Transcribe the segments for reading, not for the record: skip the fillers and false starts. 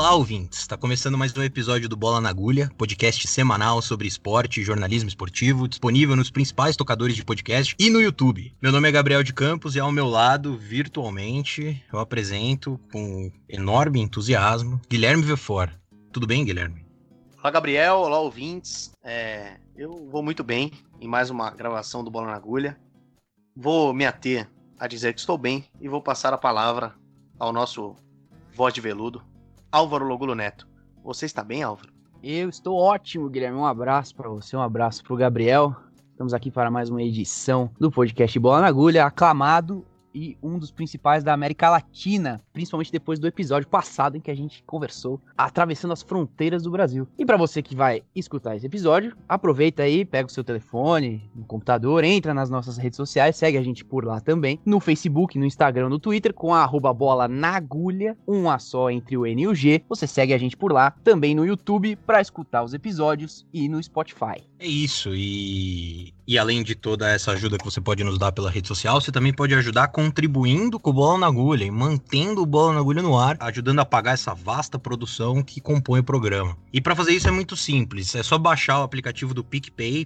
Olá, ouvintes! Está começando mais um episódio do Bola na Agulha, podcast semanal sobre esporte e jornalismo esportivo, disponível nos principais tocadores de podcast e no YouTube. Meu nome é Gabriel de Campos e ao meu lado, virtualmente, eu apresento com enorme entusiasmo Guilherme Weffort. Tudo bem, Guilherme? Olá, Gabriel! Olá, ouvintes! Eu vou muito bem em mais uma gravação do Bola na Agulha. Vou me ater a dizer que estou bem e vou passar a palavra ao nosso voz de veludo, Álvaro Logulo Neto. Você está bem, Álvaro? Eu estou ótimo, Guilherme. Um abraço para você, um abraço para o Gabriel. Estamos aqui para mais uma edição do podcast Bola na Agulha, aclamado e um dos principais da América Latina, principalmente depois do episódio passado em que a gente conversou atravessando as fronteiras do Brasil. E para você que vai escutar esse episódio, aproveita aí, pega o seu telefone, no computador, entra nas nossas redes sociais, segue a gente por lá também, no Facebook, no Instagram, no Twitter, com a @bola na agulha, um A só entre o N e o G. Você segue a gente por lá, também no YouTube, para escutar os episódios e no Spotify. É isso, e além de toda essa ajuda que você pode nos dar pela rede social, você também pode ajudar contribuindo com o Bola na Agulha e mantendo o Bola na Agulha no ar, ajudando a pagar essa vasta produção que compõe o programa. E para fazer isso é muito simples, é só baixar o aplicativo do PicPay,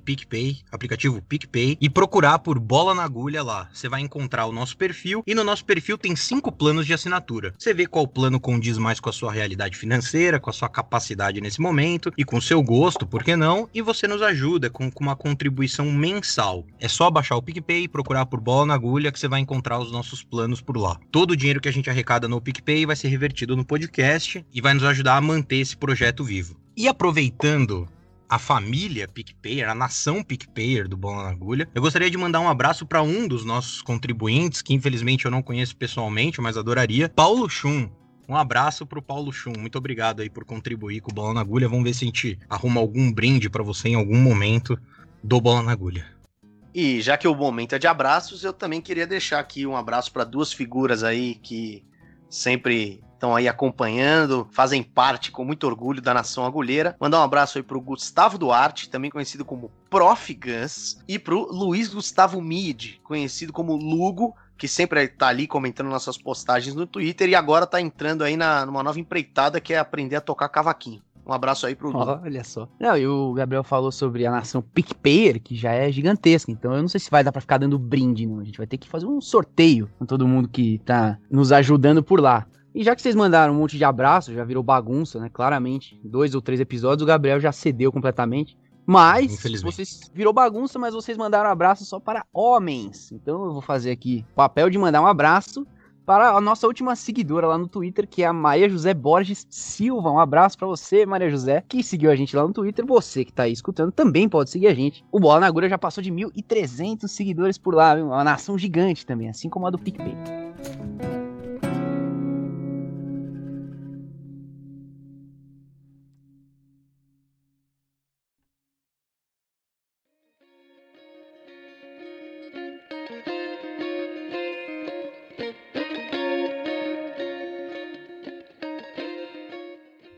e procurar por Bola na Agulha lá. Você vai encontrar o nosso perfil, e no nosso perfil tem 5 planos de assinatura. Você vê qual plano condiz mais com a sua realidade financeira, com a sua capacidade nesse momento, e com o seu gosto, por que não? E você nos ajuda com uma contribuição mensal. É só baixar o PicPay e procurar por Bola na Agulha que você vai encontrar os nossos planos por lá. Todo o dinheiro que a gente arrecada no PicPay vai ser revertido no podcast e vai nos ajudar a manter esse projeto vivo. E aproveitando a família PicPayer, a nação PicPayer do Bola na Agulha, eu gostaria de mandar um abraço para um dos nossos contribuintes, que infelizmente eu não conheço pessoalmente, mas adoraria, Paulo Schum. Um abraço pro Paulo Schum, muito obrigado aí por contribuir com o Bola na Agulha. Vamos ver se a gente arruma algum brinde pra você em algum momento do Bola na Agulha. E já que o momento é de abraços, eu também queria deixar aqui um abraço para 2 figuras aí que sempre estão aí acompanhando, fazem parte com muito orgulho da nação agulheira. Mandar um abraço aí pro Gustavo Duarte, também conhecido como Prof. Guns, e pro Luiz Gustavo Mide, conhecido como Lugo, que sempre tá ali comentando nossas postagens no Twitter e agora tá entrando aí numa nova empreitada que é aprender a tocar cavaquinho. Um abraço aí pro Lu. Olha só. Não, e o Gabriel falou sobre a nação PicPayer, que já é gigantesca, então eu não sei se vai dar pra ficar dando brinde, não. A gente vai ter que fazer um sorteio com todo mundo que tá nos ajudando por lá. E já que vocês mandaram um monte de abraço, já virou bagunça, né? Claramente, 2 ou 3 episódios, o Gabriel já cedeu completamente. Mas, vocês virou bagunça, mas vocês mandaram um abraço só para homens. Então eu vou fazer aqui o papel de mandar um abraço para a nossa última seguidora lá no Twitter, que é a Maria José Borges Silva. Um abraço para você, Maria José, que seguiu a gente lá no Twitter. Você que tá aí escutando também pode seguir a gente. O Bola na Agulha já passou de 1.300 seguidores por lá, viu? Uma nação gigante também, assim como a do PicPay.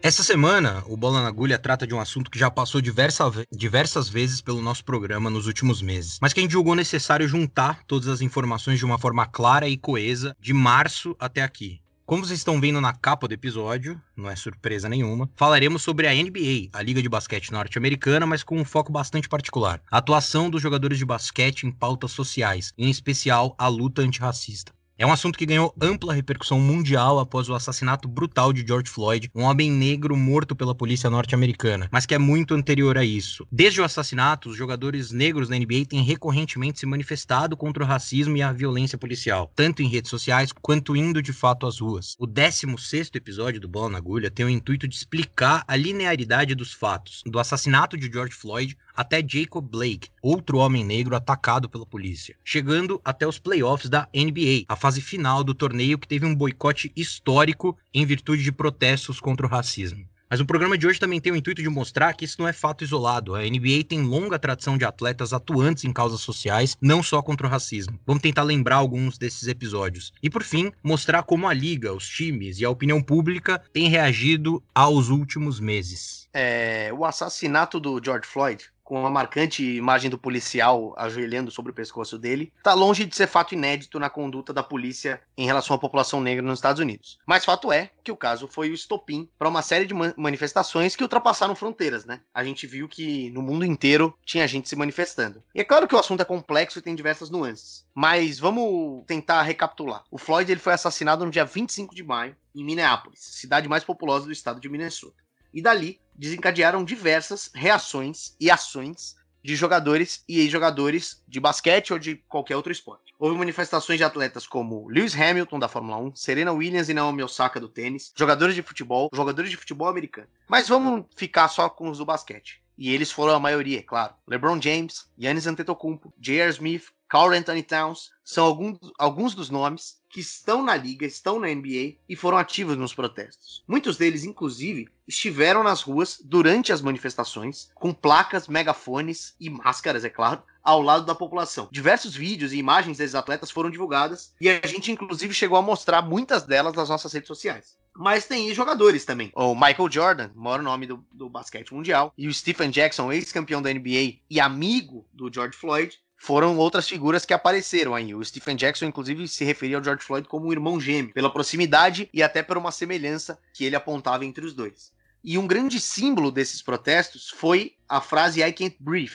Essa semana, o Bola na Agulha trata de um assunto que já passou diversas vezes pelo nosso programa nos últimos meses, mas que a gente julgou necessário juntar todas as informações de uma forma clara e coesa de março até aqui. Como vocês estão vendo na capa do episódio, não é surpresa nenhuma, falaremos sobre a NBA, a Liga de Basquete Norte-Americana, mas com um foco bastante particular. A atuação dos jogadores de basquete em pautas sociais, em especial a luta antirracista. É um assunto que ganhou ampla repercussão mundial após o assassinato brutal de George Floyd, um homem negro morto pela polícia norte-americana, mas que é muito anterior a isso. Desde o assassinato, os jogadores negros da NBA têm recorrentemente se manifestado contra o racismo e a violência policial, tanto em redes sociais quanto indo de fato às ruas. O 16º episódio do Bola na Agulha tem o intuito de explicar a linearidade dos fatos, do assassinato de George Floyd até Jacob Blake, outro homem negro atacado pela polícia, chegando até os playoffs da NBA, a fase final do torneio que teve um boicote histórico em virtude de protestos contra o racismo. Mas o programa de hoje também tem o intuito de mostrar que isso não é fato isolado. A NBA tem longa tradição de atletas atuantes em causas sociais, não só contra o racismo. Vamos tentar lembrar alguns desses episódios. E por fim, mostrar como a liga, os times e a opinião pública têm reagido aos últimos meses. O assassinato do George Floyd com a marcante imagem do policial ajoelhando sobre o pescoço dele, está longe de ser fato inédito na conduta da polícia em relação à população negra nos Estados Unidos. Mas fato é que o caso foi o estopim para uma série de manifestações que ultrapassaram fronteiras, né? A gente viu que no mundo inteiro tinha gente se manifestando. E é claro que o assunto é complexo e tem diversas nuances, mas vamos tentar recapitular. O Floyd, ele foi assassinado no dia 25 de maio em Minneapolis, cidade mais populosa do estado de Minnesota. E dali desencadearam diversas reações e ações de jogadores e ex-jogadores de basquete ou de qualquer outro esporte. Houve manifestações de atletas como Lewis Hamilton, da Fórmula 1, Serena Williams e Naomi Osaka, do tênis, jogadores de futebol americano. Mas vamos ficar só com os do basquete. E eles foram a maioria, é claro. LeBron James, Giannis Antetokounmpo, J.R. Smith, Karl Anthony Towns, são alguns dos nomes que estão na liga, estão na NBA e foram ativos nos protestos. Muitos deles, inclusive, estiveram nas ruas durante as manifestações, com placas, megafones e máscaras, é claro, ao lado da população. Diversos vídeos e imagens desses atletas foram divulgadas e a gente, inclusive, chegou a mostrar muitas delas nas nossas redes sociais. Mas tem jogadores também. O Michael Jordan, maior nome do basquete mundial, e o Stephen Jackson, ex-campeão da NBA e amigo do George Floyd, foram outras figuras que apareceram aí. O Stephen Jackson, inclusive, se referia ao George Floyd como um irmão gêmeo, pela proximidade e até por uma semelhança que ele apontava entre os dois. E um grande símbolo desses protestos foi a frase "I can't breathe",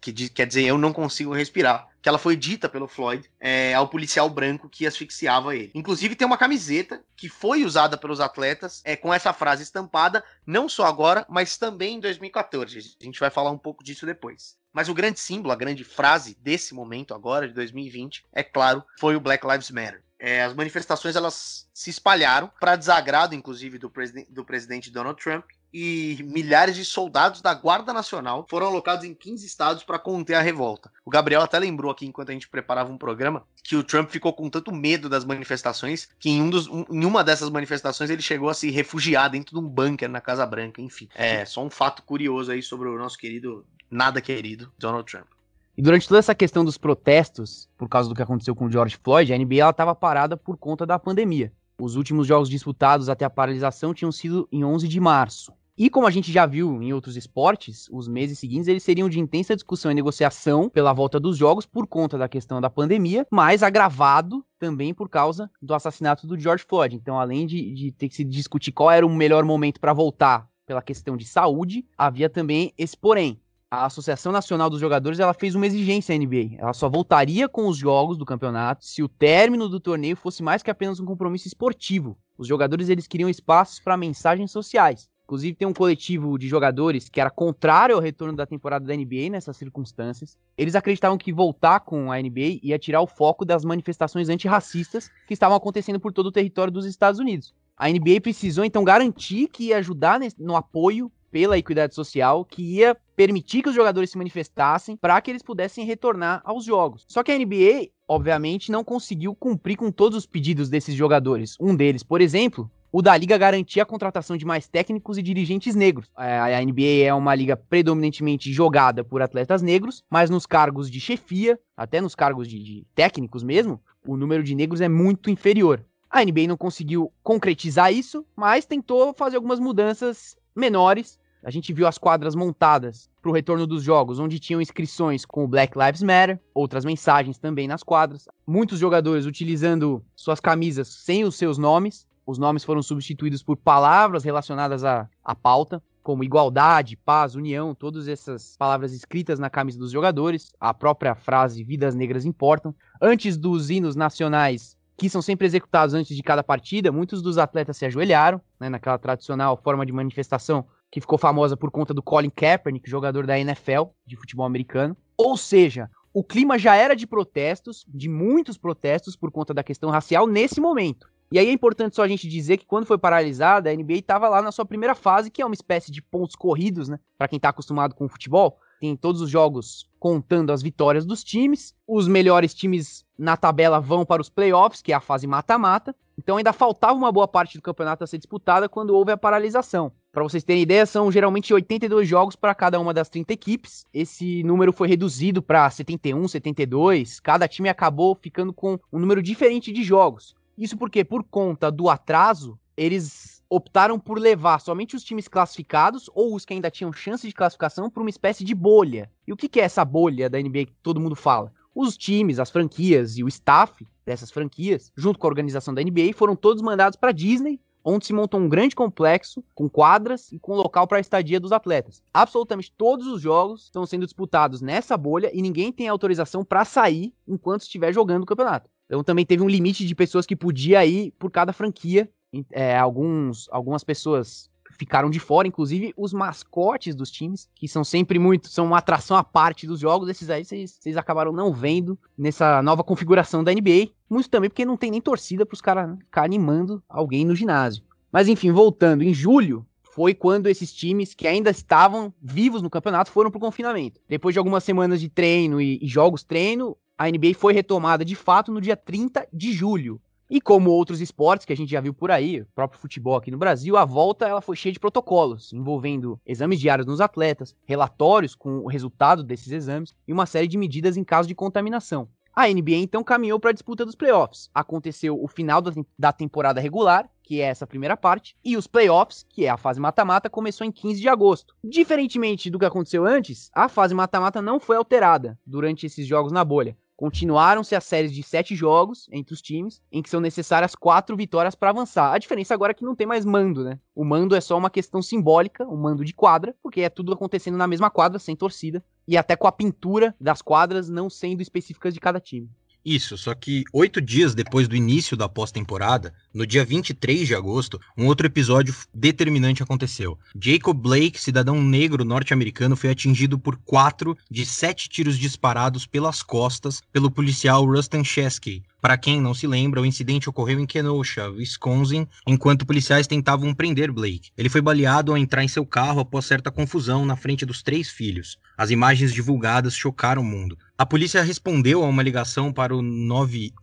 que quer dizer "eu não consigo respirar", que ela foi dita pelo Floyd ao policial branco que asfixiava ele. Inclusive tem uma camiseta que foi usada pelos atletas com essa frase estampada, não só agora, mas também em 2014. A gente vai falar um pouco disso depois. Mas o grande símbolo, a grande frase desse momento agora, de 2020, é claro, foi o Black Lives Matter. As manifestações elas se espalharam, para desagrado, inclusive, do presidente Donald Trump, e milhares de soldados da Guarda Nacional foram alocados em 15 estados para conter a revolta. O Gabriel até lembrou aqui, enquanto a gente preparava um programa, que o Trump ficou com tanto medo das manifestações que em uma dessas manifestações ele chegou a se refugiar dentro de um bunker na Casa Branca, enfim. É só um fato curioso aí sobre o nosso querido, nada querido, Donald Trump. E durante toda essa questão dos protestos, por causa do que aconteceu com o George Floyd, a NBA estava parada por conta da pandemia. Os últimos jogos disputados até a paralisação tinham sido em 11 de março. E como a gente já viu em outros esportes, os meses seguintes eles seriam de intensa discussão e negociação pela volta dos jogos por conta da questão da pandemia, mas agravado também por causa do assassinato do George Floyd. Então, além de ter que se discutir qual era o melhor momento para voltar pela questão de saúde, havia também esse porém. A Associação Nacional dos Jogadores ela fez uma exigência à NBA. Ela só voltaria com os jogos do campeonato se o término do torneio fosse mais que apenas um compromisso esportivo. Os jogadores eles queriam espaços para mensagens sociais. Inclusive, tem um coletivo de jogadores que era contrário ao retorno da temporada da NBA nessas circunstâncias. Eles acreditavam que voltar com a NBA ia tirar o foco das manifestações antirracistas que estavam acontecendo por todo o território dos Estados Unidos. A NBA precisou, então, garantir que ia ajudar no apoio pela equidade social, que ia permitir que os jogadores se manifestassem para que eles pudessem retornar aos jogos. Só que a NBA, obviamente, não conseguiu cumprir com todos os pedidos desses jogadores. Um deles, por exemplo, o da liga garantia a contratação de mais técnicos e dirigentes negros. A NBA é uma liga predominantemente jogada por atletas negros, mas nos cargos de chefia, até nos cargos de técnicos mesmo, o número de negros é muito inferior. A NBA não conseguiu concretizar isso, mas tentou fazer algumas mudanças menores. A gente viu as quadras montadas para o retorno dos jogos, onde tinham inscrições com o Black Lives Matter, outras mensagens também nas quadras. Muitos jogadores utilizando suas camisas sem os seus nomes. Os nomes foram substituídos por palavras relacionadas à pauta, como igualdade, paz, união, todas essas palavras escritas na camisa dos jogadores. A própria frase "vidas negras importam". Antes dos hinos nacionais, que são sempre executados antes de cada partida, muitos dos atletas se ajoelharam, né, naquela tradicional forma de manifestação que ficou famosa por conta do Colin Kaepernick, jogador da NFL, de futebol americano. Ou seja, o clima já era de protestos, de muitos protestos por conta da questão racial nesse momento. E aí é importante só a gente dizer que quando foi paralisada, a NBA estava lá na sua primeira fase, que é uma espécie de pontos corridos, né? Para quem está acostumado com o futebol, tem todos os jogos contando as vitórias dos times, os melhores times na tabela vão para os playoffs, que é a fase mata-mata, então ainda faltava uma boa parte do campeonato a ser disputada quando houve a paralisação. Para vocês terem ideia, são geralmente 82 jogos para cada uma das 30 equipes. Esse número foi reduzido para 71, 72, cada time acabou ficando com um número diferente de jogos. Isso porque, por conta do atraso, eles optaram por levar somente os times classificados ou os que ainda tinham chance de classificação para uma espécie de bolha. E o que é essa bolha da NBA que todo mundo fala? Os times, as franquias e o staff dessas franquias, junto com a organização da NBA, foram todos mandados para Disney, onde se montou um grande complexo com quadras e com local para a estadia dos atletas. Absolutamente todos os jogos estão sendo disputados nessa bolha e ninguém tem autorização para sair enquanto estiver jogando o campeonato. Então também teve um limite de pessoas que podia ir por cada franquia. Algumas pessoas ficaram de fora, inclusive os mascotes dos times, que são sempre são uma atração à parte dos jogos. Esses aí vocês acabaram não vendo nessa nova configuração da NBA. Muito também porque não tem nem torcida para os caras, né, ficar animando alguém no ginásio. Mas enfim, voltando, em julho foi quando esses times que ainda estavam vivos no campeonato foram para o confinamento. Depois de algumas semanas de treino e jogos-treino, a NBA foi retomada de fato no dia 30 de julho. E como outros esportes que a gente já viu por aí, o próprio futebol aqui no Brasil, a volta ela foi cheia de protocolos, envolvendo exames diários nos atletas, relatórios com o resultado desses exames e uma série de medidas em caso de contaminação. A NBA então caminhou para a disputa dos playoffs. Aconteceu o final da temporada regular, que é essa primeira parte, e os playoffs, que é a fase mata-mata, começou em 15 de agosto. Diferentemente do que aconteceu antes, a fase mata-mata não foi alterada durante esses jogos na bolha. Continuaram-se as séries de 7 jogos entre os times, em que são necessárias 4 vitórias para avançar. A diferença agora é que não tem mais mando, né? O mando é só uma questão simbólica, um mando de quadra, porque é tudo acontecendo na mesma quadra, sem torcida, e até com a pintura das quadras não sendo específicas de cada time. Isso, só que 8 dias depois do início da pós-temporada, no dia 23 de agosto, um outro episódio determinante aconteceu. Jacob Blake, cidadão negro norte-americano, foi atingido por 4 de 7 tiros disparados pelas costas pelo policial Rustin Chesky. Para quem não se lembra, o incidente ocorreu em Kenosha, Wisconsin, enquanto policiais tentavam prender Blake. Ele foi baleado ao entrar em seu carro após certa confusão na frente dos 3 filhos. As imagens divulgadas chocaram o mundo. A polícia respondeu a uma ligação para o 911,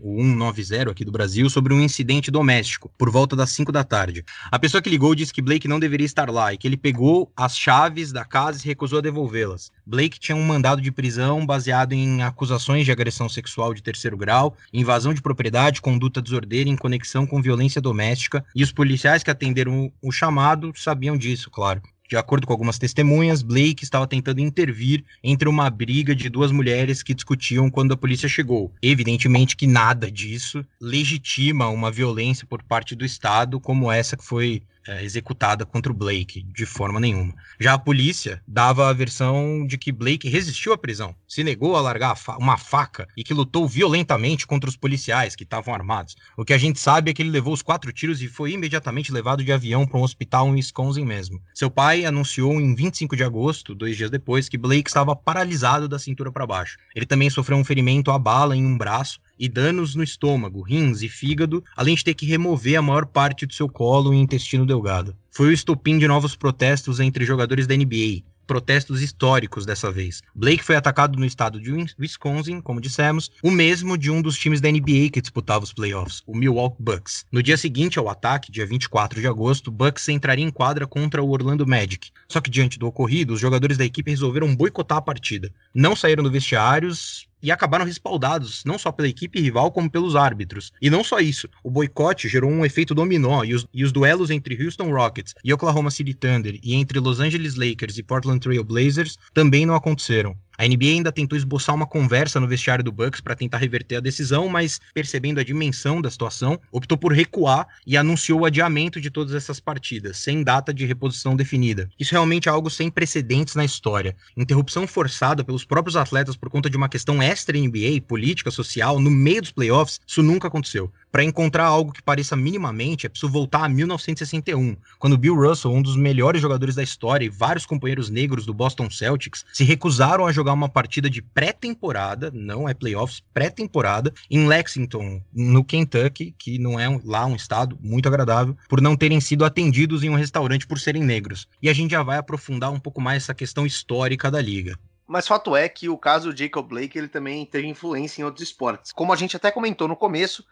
o 190 aqui do Brasil, sobre um incidente doméstico, por volta das 5 da tarde. A pessoa que ligou disse que Blake não deveria estar lá e que ele pegou as chaves da casa e se recusou a devolvê-las. Blake tinha um mandado de prisão baseado em acusações de agressão sexual de terceiro grau, invasão de propriedade, conduta desordeira em conexão com violência doméstica, e os policiais que atenderam o chamado sabiam disso, claro. De acordo com algumas testemunhas, Blake estava tentando intervir entre uma briga de 2 mulheres que discutiam quando a polícia chegou. Evidentemente que nada disso legitima uma violência por parte do Estado como essa que foi executada contra o Blake, de forma nenhuma. Já a polícia dava a versão de que Blake resistiu à prisão, se negou a largar uma faca e que lutou violentamente contra os policiais que estavam armados. O que a gente sabe é que ele levou os 4 tiros e foi imediatamente levado de avião para um hospital em Wisconsin mesmo. Seu pai anunciou em 25 de agosto, 2 dias depois, que Blake estava paralisado da cintura para baixo. Ele também sofreu um ferimento à bala em um braço e danos no estômago, rins e fígado, além de ter que remover a maior parte do seu colo e intestino delgado. Foi o estopim de novos protestos entre jogadores da NBA. Protestos históricos dessa vez. Blake foi atacado no estado de Wisconsin, como dissemos, o mesmo de um dos times da NBA que disputava os playoffs, o Milwaukee Bucks. No dia seguinte ao ataque, dia 24 de agosto, Bucks entraria em quadra contra o Orlando Magic. Só que diante do ocorrido, os jogadores da equipe resolveram boicotar a partida. Não saíram do vestiários e acabaram respaldados, não só pela equipe rival, como pelos árbitros. E não só isso, o boicote gerou um efeito dominó e os duelos entre Houston Rockets e Oklahoma City Thunder e entre Los Angeles Lakers e Portland Trail Blazers também não aconteceram. A NBA ainda tentou esboçar uma conversa no vestiário do Bucks para tentar reverter a decisão, mas, percebendo a dimensão da situação, optou por recuar e anunciou o adiamento de todas essas partidas, sem data de reposição definida. Isso realmente é algo sem precedentes na história. Interrupção forçada pelos próprios atletas por conta de uma questão extra-NBA, política, social, no meio dos playoffs, isso nunca aconteceu. Para encontrar algo que pareça minimamente, é preciso voltar a 1961, quando Bill Russell, um dos melhores jogadores da história, e vários companheiros negros do Boston Celtics, se recusaram a jogar uma partida de pré-temporada, não é playoffs, pré-temporada, em Lexington, no Kentucky, que não é lá um estado muito agradável, por não terem sido atendidos em um restaurante por serem negros. E a gente já vai aprofundar um pouco mais essa questão histórica da liga. Mas fato é que o caso do Jacob Blake ele também teve influência em outros esportes. Como a gente até comentou no começo,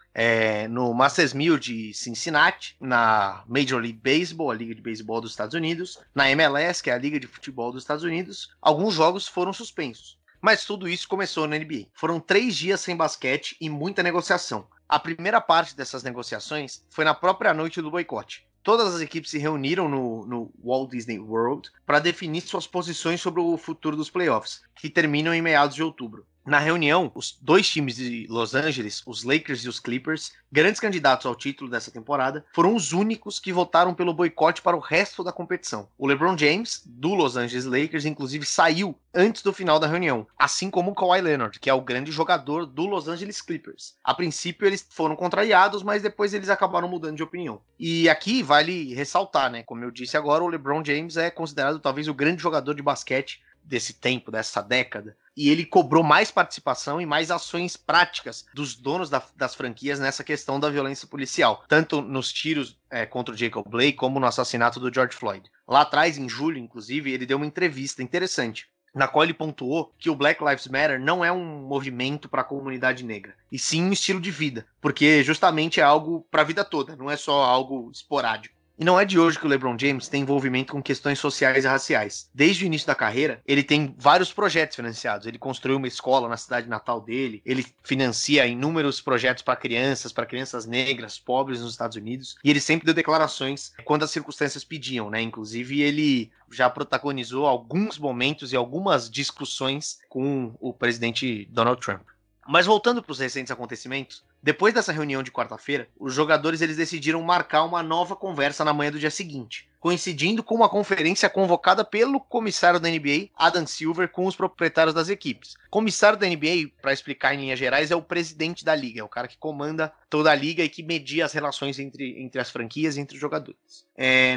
no Masters 1000 de Cincinnati, na Major League Baseball, a Liga de Beisebol dos Estados Unidos, na MLS, que é a Liga de Futebol dos Estados Unidos, alguns jogos foram suspensos. Mas tudo isso começou na NBA. Foram 3 dias sem basquete e muita negociação. A primeira parte dessas negociações foi na própria noite do boicote. Todas as equipes se reuniram no Walt Disney World para definir suas posições sobre o futuro dos playoffs, que terminam em meados de outubro. Na reunião, os dois times de Los Angeles, os Lakers e os Clippers, grandes candidatos ao título dessa temporada, foram os únicos que votaram pelo boicote para o resto da competição. O LeBron James, do Los Angeles Lakers, inclusive saiu antes do final da reunião, assim como o Kawhi Leonard, que é o grande jogador do Los Angeles Clippers. A princípio, eles foram contrariados, mas depois eles acabaram mudando de opinião. E aqui vale ressaltar, né? Como eu disse agora, o LeBron James é considerado talvez o grande jogador de basquete desse tempo, dessa década, e ele cobrou mais participação e mais ações práticas dos donos das franquias nessa questão da violência policial, tanto nos tiros contra o Jacob Blake como no assassinato do George Floyd. Lá atrás, em julho, inclusive, ele deu uma entrevista interessante, na qual ele pontuou que o Black Lives Matter não é um movimento para a comunidade negra, e sim um estilo de vida, porque justamente é algo para a vida toda, não é só algo esporádico. E não é de hoje que o LeBron James tem envolvimento com questões sociais e raciais. Desde o início da carreira, ele tem vários projetos financiados. Ele construiu uma escola na cidade natal dele, ele financia inúmeros projetos para crianças negras, pobres nos Estados Unidos, e ele sempre deu declarações quando as circunstâncias pediam, né? Inclusive, ele já protagonizou alguns momentos e algumas discussões com o presidente Donald Trump. Mas voltando para os recentes acontecimentos, depois dessa reunião de quarta-feira, os jogadores eles decidiram marcar uma nova conversa na manhã do dia seguinte, coincidindo com uma conferência convocada pelo comissário da NBA, Adam Silver, com os proprietários das equipes. Comissário da NBA, para explicar em linhas gerais, é o presidente da liga, é o cara que comanda toda a liga e que media as relações entre as franquias e entre os jogadores.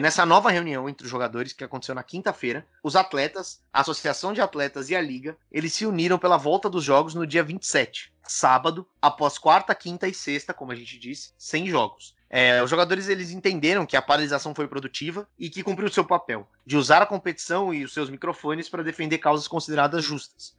Nessa nova reunião entre os jogadores, que aconteceu na quinta-feira, os atletas, a Associação de Atletas e a liga, eles se uniram pela volta dos jogos no dia 27. Sábado, após quarta, quinta e sexta, como a gente disse, sem jogos. Os jogadores eles entenderam que a paralisação foi produtiva e que cumpriu seu papel de usar a competição e os seus microfones para defender causas consideradas justas.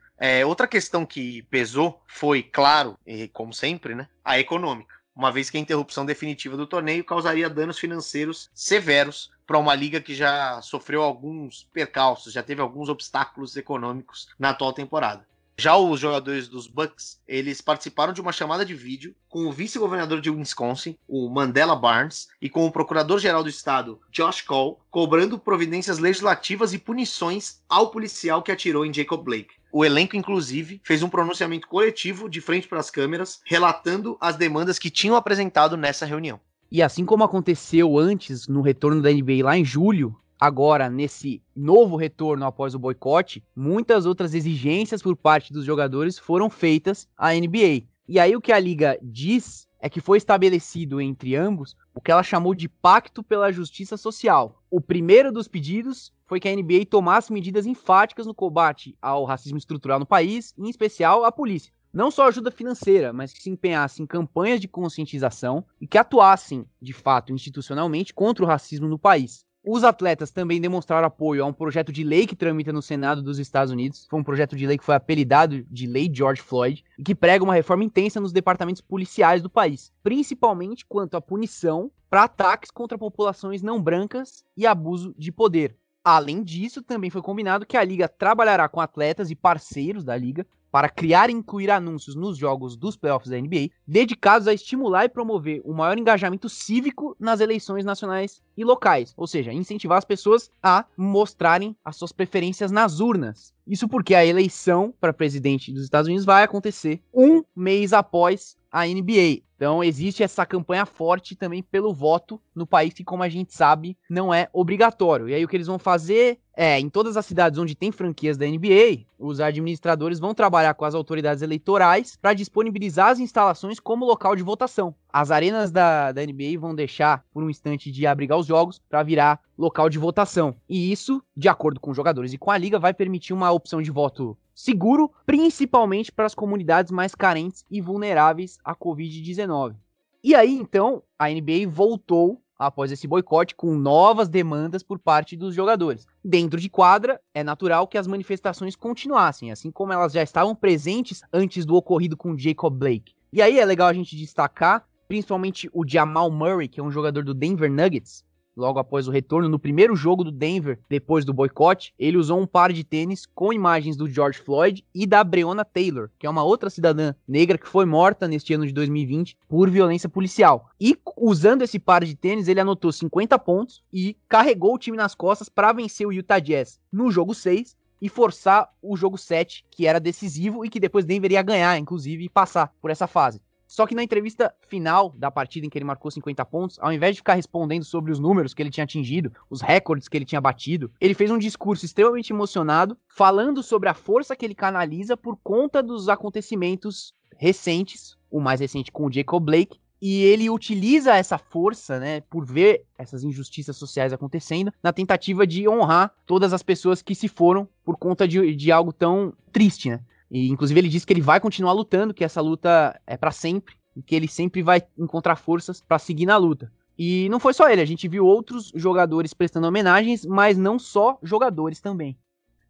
Outra questão que pesou foi, claro, e como sempre, né, a econômica, uma vez que a interrupção definitiva do torneio causaria danos financeiros severos para uma liga que já sofreu alguns percalços, já teve alguns obstáculos econômicos na atual temporada. Já os jogadores dos Bucks, eles participaram de uma chamada de vídeo com o vice-governador de Wisconsin, o Mandela Barnes, e com o procurador-geral do estado, Josh Cole, cobrando providências legislativas e punições ao policial que atirou em Jacob Blake. O elenco, inclusive, fez um pronunciamento coletivo de frente para as câmeras, relatando as demandas que tinham apresentado nessa reunião. E assim como aconteceu antes, no retorno da NBA lá em julho, agora, nesse novo retorno após o boicote, muitas outras exigências por parte dos jogadores foram feitas à NBA. E aí o que a liga diz é que foi estabelecido entre ambos o que ela chamou de Pacto pela Justiça Social. O primeiro dos pedidos foi que a NBA tomasse medidas enfáticas no combate ao racismo estrutural no país, em especial à polícia. Não só ajuda financeira, mas que se empenhassem em campanhas de conscientização e que atuassem, de fato, institucionalmente contra o racismo no país. Os atletas também demonstraram apoio a um projeto de lei que tramita no Senado dos Estados Unidos. Foi um projeto de lei que foi apelidado de Lei George Floyd e que prega uma reforma intensa nos departamentos policiais do país, principalmente quanto à punição para ataques contra populações não brancas e abuso de poder. Além disso, também foi combinado que a liga trabalhará com atletas e parceiros da liga para criar e incluir anúncios nos jogos dos playoffs da NBA, dedicados a estimular e promover o maior engajamento cívico nas eleições nacionais e locais, ou seja, incentivar as pessoas a mostrarem as suas preferências nas urnas. Isso porque a eleição para presidente dos Estados Unidos vai acontecer um mês após a NBA. Então existe essa campanha forte também pelo voto no país, que, como a gente sabe, não é obrigatório. E aí o que eles vão fazer é, em todas as cidades onde tem franquias da NBA, os administradores vão trabalhar com as autoridades eleitorais para disponibilizar as instalações como local de votação. As arenas da NBA vão deixar por um instante de abrigar os jogos para virar local de votação. E isso, de acordo com os jogadores e com a liga, vai permitir uma opção de voto seguro, principalmente para as comunidades mais carentes e vulneráveis à Covid-19. E aí, então, a NBA voltou após esse boicote com novas demandas por parte dos jogadores. Dentro de quadra, é natural que as manifestações continuassem, assim como elas já estavam presentes antes do ocorrido com Jacob Blake. E aí é legal a gente destacar, principalmente o Jamal Murray, que é um jogador do Denver Nuggets, logo após o retorno, no primeiro jogo do Denver, depois do boicote, ele usou um par de tênis com imagens do George Floyd e da Breonna Taylor, que é uma outra cidadã negra que foi morta neste ano de 2020 por violência policial. E usando esse par de tênis, ele anotou 50 pontos e carregou o time nas costas para vencer o Utah Jazz no jogo 6, e forçar o jogo 7, que era decisivo e que depois Denver ia ganhar, inclusive, e passar por essa fase. Só que na entrevista final da partida em que ele marcou 50 pontos, ao invés de ficar respondendo sobre os números que ele tinha atingido, os recordes que ele tinha batido, ele fez um discurso extremamente emocionado, falando sobre a força que ele canaliza por conta dos acontecimentos recentes, o mais recente com o Jacob Blake, e ele utiliza essa força, né, por ver essas injustiças sociais acontecendo, na tentativa de honrar todas as pessoas que se foram por conta de algo tão triste, né? E, inclusive, ele diz que ele vai continuar lutando, que essa luta é pra sempre, e que ele sempre vai encontrar forças pra seguir na luta. E não foi só ele, a gente viu outros jogadores prestando homenagens, mas não só jogadores também.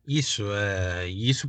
Isso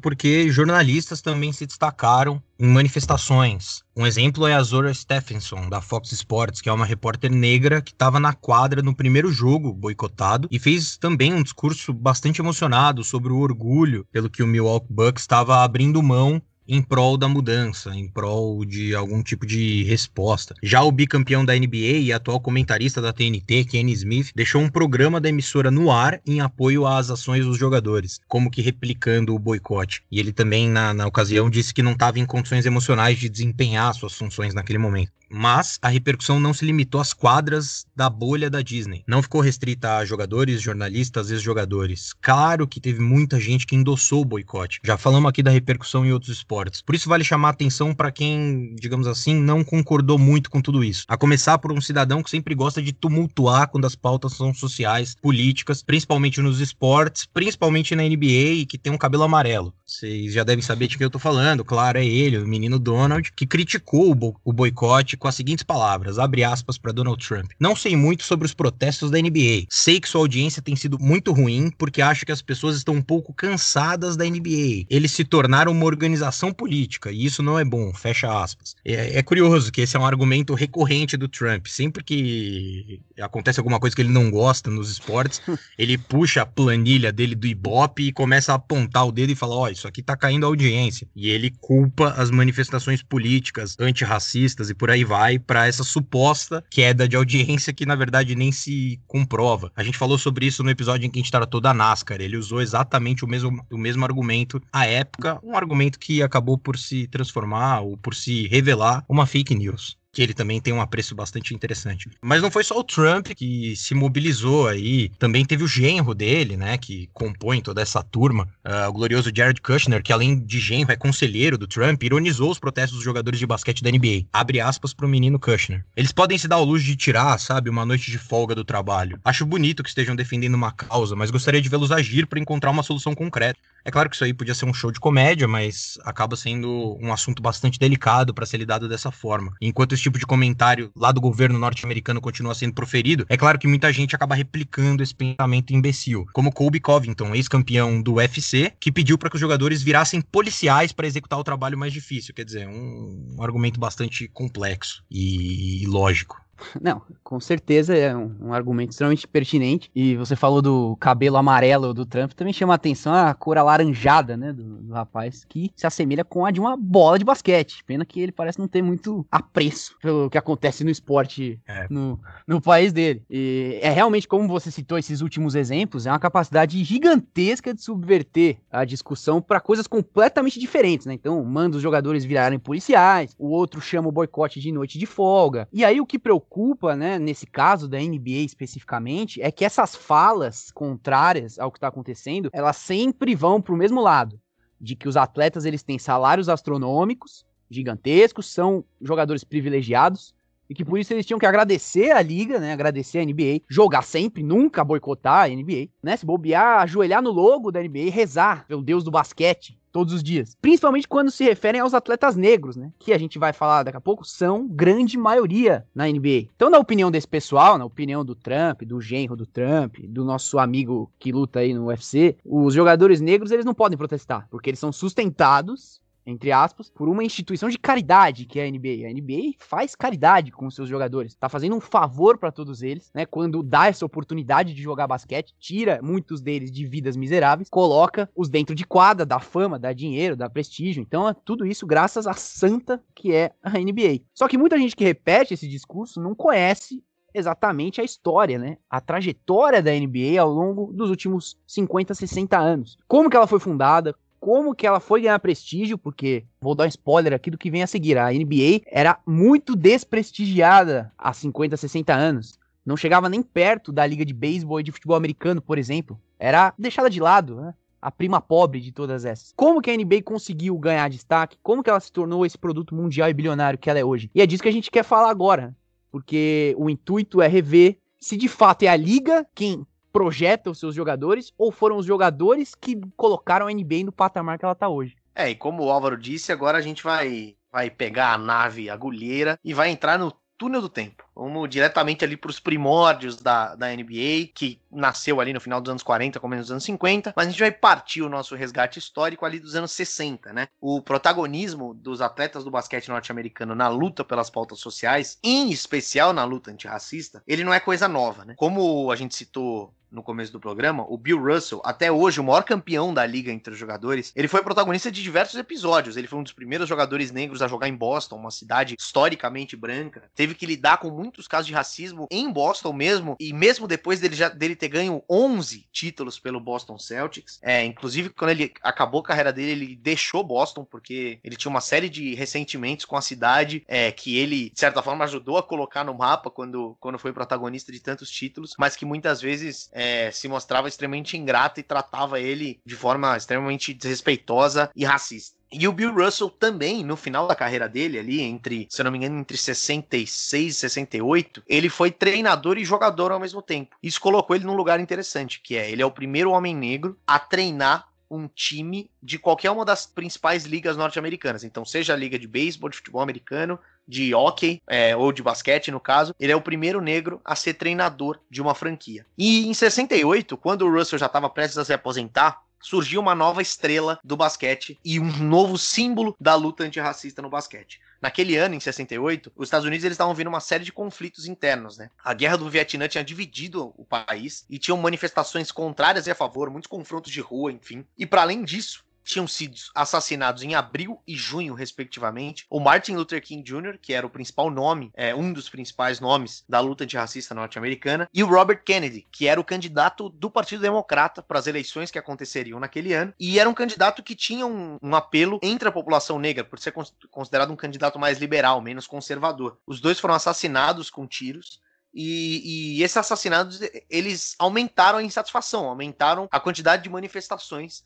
porque jornalistas também se destacaram em manifestações. Um exemplo é a Zora Stephenson, da Fox Sports, que é uma repórter negra que estava na quadra no primeiro jogo boicotado e fez também um discurso bastante emocionado sobre o orgulho pelo que o Milwaukee Bucks estava abrindo mão em prol da mudança, em prol de algum tipo de resposta. Já o bicampeão da NBA e atual comentarista da TNT, Kenny Smith, deixou um programa da emissora no ar em apoio às ações dos jogadores, como que replicando o boicote. E ele também, na ocasião, disse que não estava em condições emocionais de desempenhar suas funções naquele momento. Mas a repercussão não se limitou às quadras da bolha da Disney. Não ficou restrita a jogadores, jornalistas, ex-jogadores. Claro que teve muita gente que endossou o boicote. Já falamos aqui da repercussão em outros esportes. Por isso vale chamar a atenção para quem, digamos assim, não concordou muito com tudo isso. A começar por um cidadão que sempre gosta de tumultuar quando as pautas são sociais, políticas, principalmente nos esportes, principalmente na NBA, e que tem um cabelo amarelo. Vocês já devem saber de quem eu tô falando. Claro, é ele, o menino Donald, que criticou o boicote com as seguintes palavras, abre aspas para Donald Trump. Não sei muito sobre os protestos da NBA. Sei que sua audiência tem sido muito ruim porque acho que as pessoas estão um pouco cansadas da NBA. Eles se tornaram uma organização política e isso não é bom, fecha aspas. É curioso que esse é um argumento recorrente do Trump. Sempre que acontece alguma coisa que ele não gosta nos esportes, ele puxa a planilha dele do Ibope e começa a apontar o dedo e fala, ó, isso aqui tá caindo a audiência. E ele culpa as manifestações políticas, antirracistas e por aí vai para essa suposta queda de audiência que, na verdade, nem se comprova. A gente falou sobre isso no episódio em que a gente tratou da NASCAR. Ele usou exatamente o mesmo argumento à época, um argumento que acabou por se transformar ou por se revelar uma fake news, que ele também tem um apreço bastante interessante. Mas não foi só o Trump que se mobilizou aí, também teve o genro dele, né, que compõe toda essa turma, o glorioso Jared Kushner, que além de genro é conselheiro do Trump, ironizou os protestos dos jogadores de basquete da NBA. Abre aspas pro menino Kushner. Eles podem se dar ao luxo de tirar, sabe, uma noite de folga do trabalho. Acho bonito que estejam defendendo uma causa, mas gostaria de vê-los agir para encontrar uma solução concreta. É claro que isso aí podia ser um show de comédia, mas acaba sendo um assunto bastante delicado para ser lidado dessa forma. Enquanto esse tipo de comentário lá do governo norte-americano continua sendo proferido, é claro que muita gente acaba replicando esse pensamento imbecil, como Colby Covington, ex-campeão do UFC, que pediu para que os jogadores virassem policiais para executar o trabalho mais difícil. Quer dizer, um argumento bastante complexo e lógico. Não, com certeza é um argumento extremamente pertinente. E você falou do cabelo amarelo do Trump, também chama a atenção a cor alaranjada, né, do rapaz, que se assemelha com a de uma bola de basquete. Pena que ele parece não ter muito apreço pelo que acontece no esporte no país dele. E é realmente, como você citou esses últimos exemplos, é uma capacidade gigantesca de subverter a discussão para coisas completamente diferentes, né? Então, manda os jogadores virarem policiais, o outro chama o boicote de noite de folga. E aí o que preocupa, né, nesse caso da NBA especificamente, é que essas falas contrárias ao que está acontecendo, elas sempre vão para o mesmo lado, de que os atletas eles têm salários astronômicos, gigantescos, são jogadores privilegiados, e que por isso eles tinham que agradecer a liga, né, agradecer a NBA, jogar sempre, nunca boicotar a NBA, né, se bobear, ajoelhar no logo da NBA e rezar pelo deus do basquete todos os dias, principalmente quando se referem aos atletas negros, né, que a gente vai falar daqui a pouco, são grande maioria na NBA. Então, na opinião desse pessoal, na opinião do Trump, do genro do Trump, do nosso amigo que luta aí no UFC, os jogadores negros, eles não podem protestar, porque eles são sustentados entre aspas, por uma instituição de caridade que é a NBA. A NBA faz caridade com os seus jogadores, tá fazendo um favor pra todos eles, né, quando dá essa oportunidade de jogar basquete, tira muitos deles de vidas miseráveis, coloca os dentro de quadra, dá fama, dá dinheiro, dá prestígio, então é tudo isso graças à santa que é a NBA. Só que muita gente que repete esse discurso não conhece exatamente a história, né? A trajetória da NBA ao longo dos últimos 50, 60 anos. Como que ela foi fundada, como que ela foi ganhar prestígio, porque, vou dar um spoiler aqui do que vem a seguir, a NBA era muito desprestigiada há 50, 60 anos. Não chegava nem perto da liga de beisebol e de futebol americano, por exemplo. Era deixada de lado, né? A prima pobre de todas essas. Como que a NBA conseguiu ganhar destaque? Como que ela se tornou esse produto mundial e bilionário que ela é hoje? E é disso que a gente quer falar agora, porque o intuito é rever se de fato é a liga quem projeta os seus jogadores ou foram os jogadores que colocaram a NBA no patamar que ela está hoje. É, e como o Álvaro disse, agora a gente vai pegar a nave agulheira e vai entrar no túnel do tempo. Vamos diretamente ali para os primórdios da NBA, que nasceu ali no final dos anos 40, começo dos anos 50, mas a gente vai partir o nosso resgate histórico ali dos anos 60, né? O protagonismo dos atletas do basquete norte-americano na luta pelas pautas sociais, em especial na luta antirracista, ele não é coisa nova, né? Como a gente citou no começo do programa, o Bill Russell, até hoje o maior campeão da liga entre os jogadores, ele foi protagonista de diversos episódios. Ele foi um dos primeiros jogadores negros a jogar em Boston, uma cidade historicamente branca. Teve que lidar com muitos casos de racismo em Boston mesmo, e mesmo depois dele ter ganho 11 títulos pelo Boston Celtics, inclusive quando ele acabou a carreira dele, ele deixou Boston porque ele tinha uma série de ressentimentos com a cidade, que ele de certa forma ajudou a colocar no mapa quando foi protagonista de tantos títulos, mas que muitas vezes se mostrava extremamente ingrata e tratava ele de forma extremamente desrespeitosa e racista. E o Bill Russell também, no final da carreira dele, ali entre, se eu não me engano, entre 66 e 68, ele foi treinador e jogador ao mesmo tempo. Isso colocou ele num lugar interessante, que ele é o primeiro homem negro a treinar um time de qualquer uma das principais ligas norte-americanas. Então, seja a liga de beisebol, de futebol americano, de hóquei, ou de basquete, no caso, ele é o primeiro negro a ser treinador de uma franquia. E em 68, quando o Russell já estava prestes a se aposentar, surgiu uma nova estrela do basquete e um novo símbolo da luta antirracista no basquete. Naquele ano, em 68, os Estados Unidos estavam vendo uma série de conflitos internos, né? A guerra do Vietnã tinha dividido o país e tinham manifestações contrárias e a favor, muitos confrontos de rua, enfim. E para além disso, tinham sido assassinados em abril e junho, respectivamente, o Martin Luther King Jr., que era o principal nome, um dos principais nomes da luta antirracista norte-americana, e o Robert Kennedy, que era o candidato do Partido Democrata para as eleições que aconteceriam naquele ano, e era um candidato que tinha um apelo entre a população negra, por ser considerado um candidato mais liberal, menos conservador. Os dois foram assassinados com tiros, e esses assassinatos, eles aumentaram a insatisfação, aumentaram a quantidade de manifestações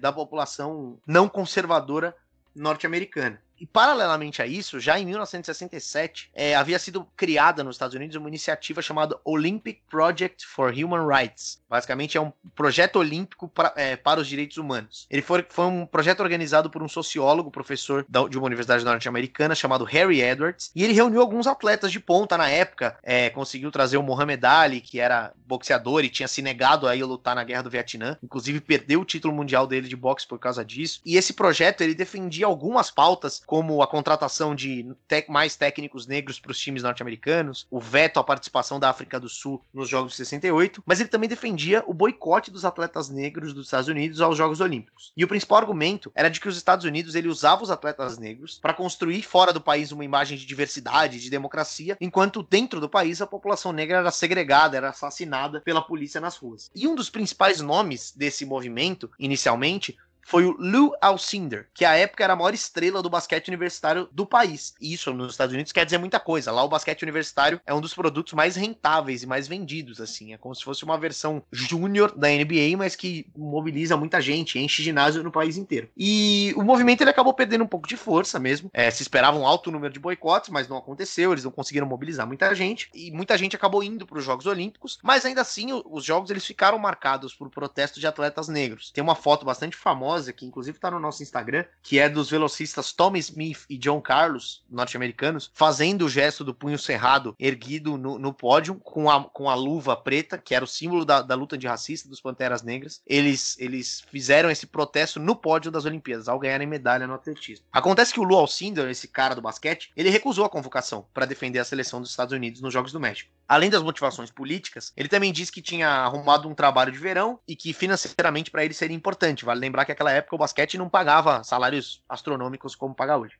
da população não conservadora norte-americana. E paralelamente a isso, já em 1967, havia sido criada nos Estados Unidos uma iniciativa chamada Olympic Project for Human Rights. Basicamente é um projeto olímpico para os direitos humanos. Ele foi um projeto organizado por um sociólogo, professor de uma universidade norte-americana, chamado Harry Edwards, e ele reuniu alguns atletas de ponta na época, conseguiu trazer o Muhammad Ali, que era boxeador e tinha se negado a ir lutar na guerra do Vietnã, inclusive perdeu o título mundial dele de boxe por causa disso, e esse projeto ele defendia algumas pautas, como a contratação de mais técnicos negros para os times norte-americanos, o veto à participação da África do Sul nos Jogos de 68, mas ele também defendia o boicote dos atletas negros dos Estados Unidos aos Jogos Olímpicos. E o principal argumento era de que os Estados Unidos ele usava os atletas negros para construir fora do país uma imagem de diversidade, de democracia, enquanto dentro do país a população negra era segregada, era assassinada pela polícia nas ruas. E um dos principais nomes desse movimento, inicialmente, foi o Lou Alcindor, que à época era a maior estrela do basquete universitário do país. E isso nos Estados Unidos quer dizer muita coisa. Lá o basquete universitário é um dos produtos mais rentáveis e mais vendidos, assim. É como se fosse uma versão júnior da NBA, mas que mobiliza muita gente, enche ginásio no país inteiro. E o movimento ele acabou perdendo um pouco de força mesmo. Se esperava um alto número de boicotes, mas não aconteceu. Eles não conseguiram mobilizar muita gente. E muita gente acabou indo para os Jogos Olímpicos. Mas ainda assim, os jogos eles ficaram marcados por protestos de atletas negros. Tem uma foto bastante famosa famosa, que inclusive está no nosso Instagram, que é dos velocistas Tommy Smith e John Carlos, norte-americanos, fazendo o gesto do punho cerrado erguido no pódio, com a luva preta, que era o símbolo da luta antirracista dos Panteras Negras. Eles fizeram esse protesto no pódio das Olimpíadas, ao ganharem medalha no atletismo. Acontece que o Lou Alcindor, esse cara do basquete, ele recusou a convocação para defender a seleção dos Estados Unidos nos Jogos do México. Além das motivações políticas, ele também disse que tinha arrumado um trabalho de verão e que financeiramente para ele seria importante. Vale lembrar que naquela época o basquete não pagava salários astronômicos como paga hoje.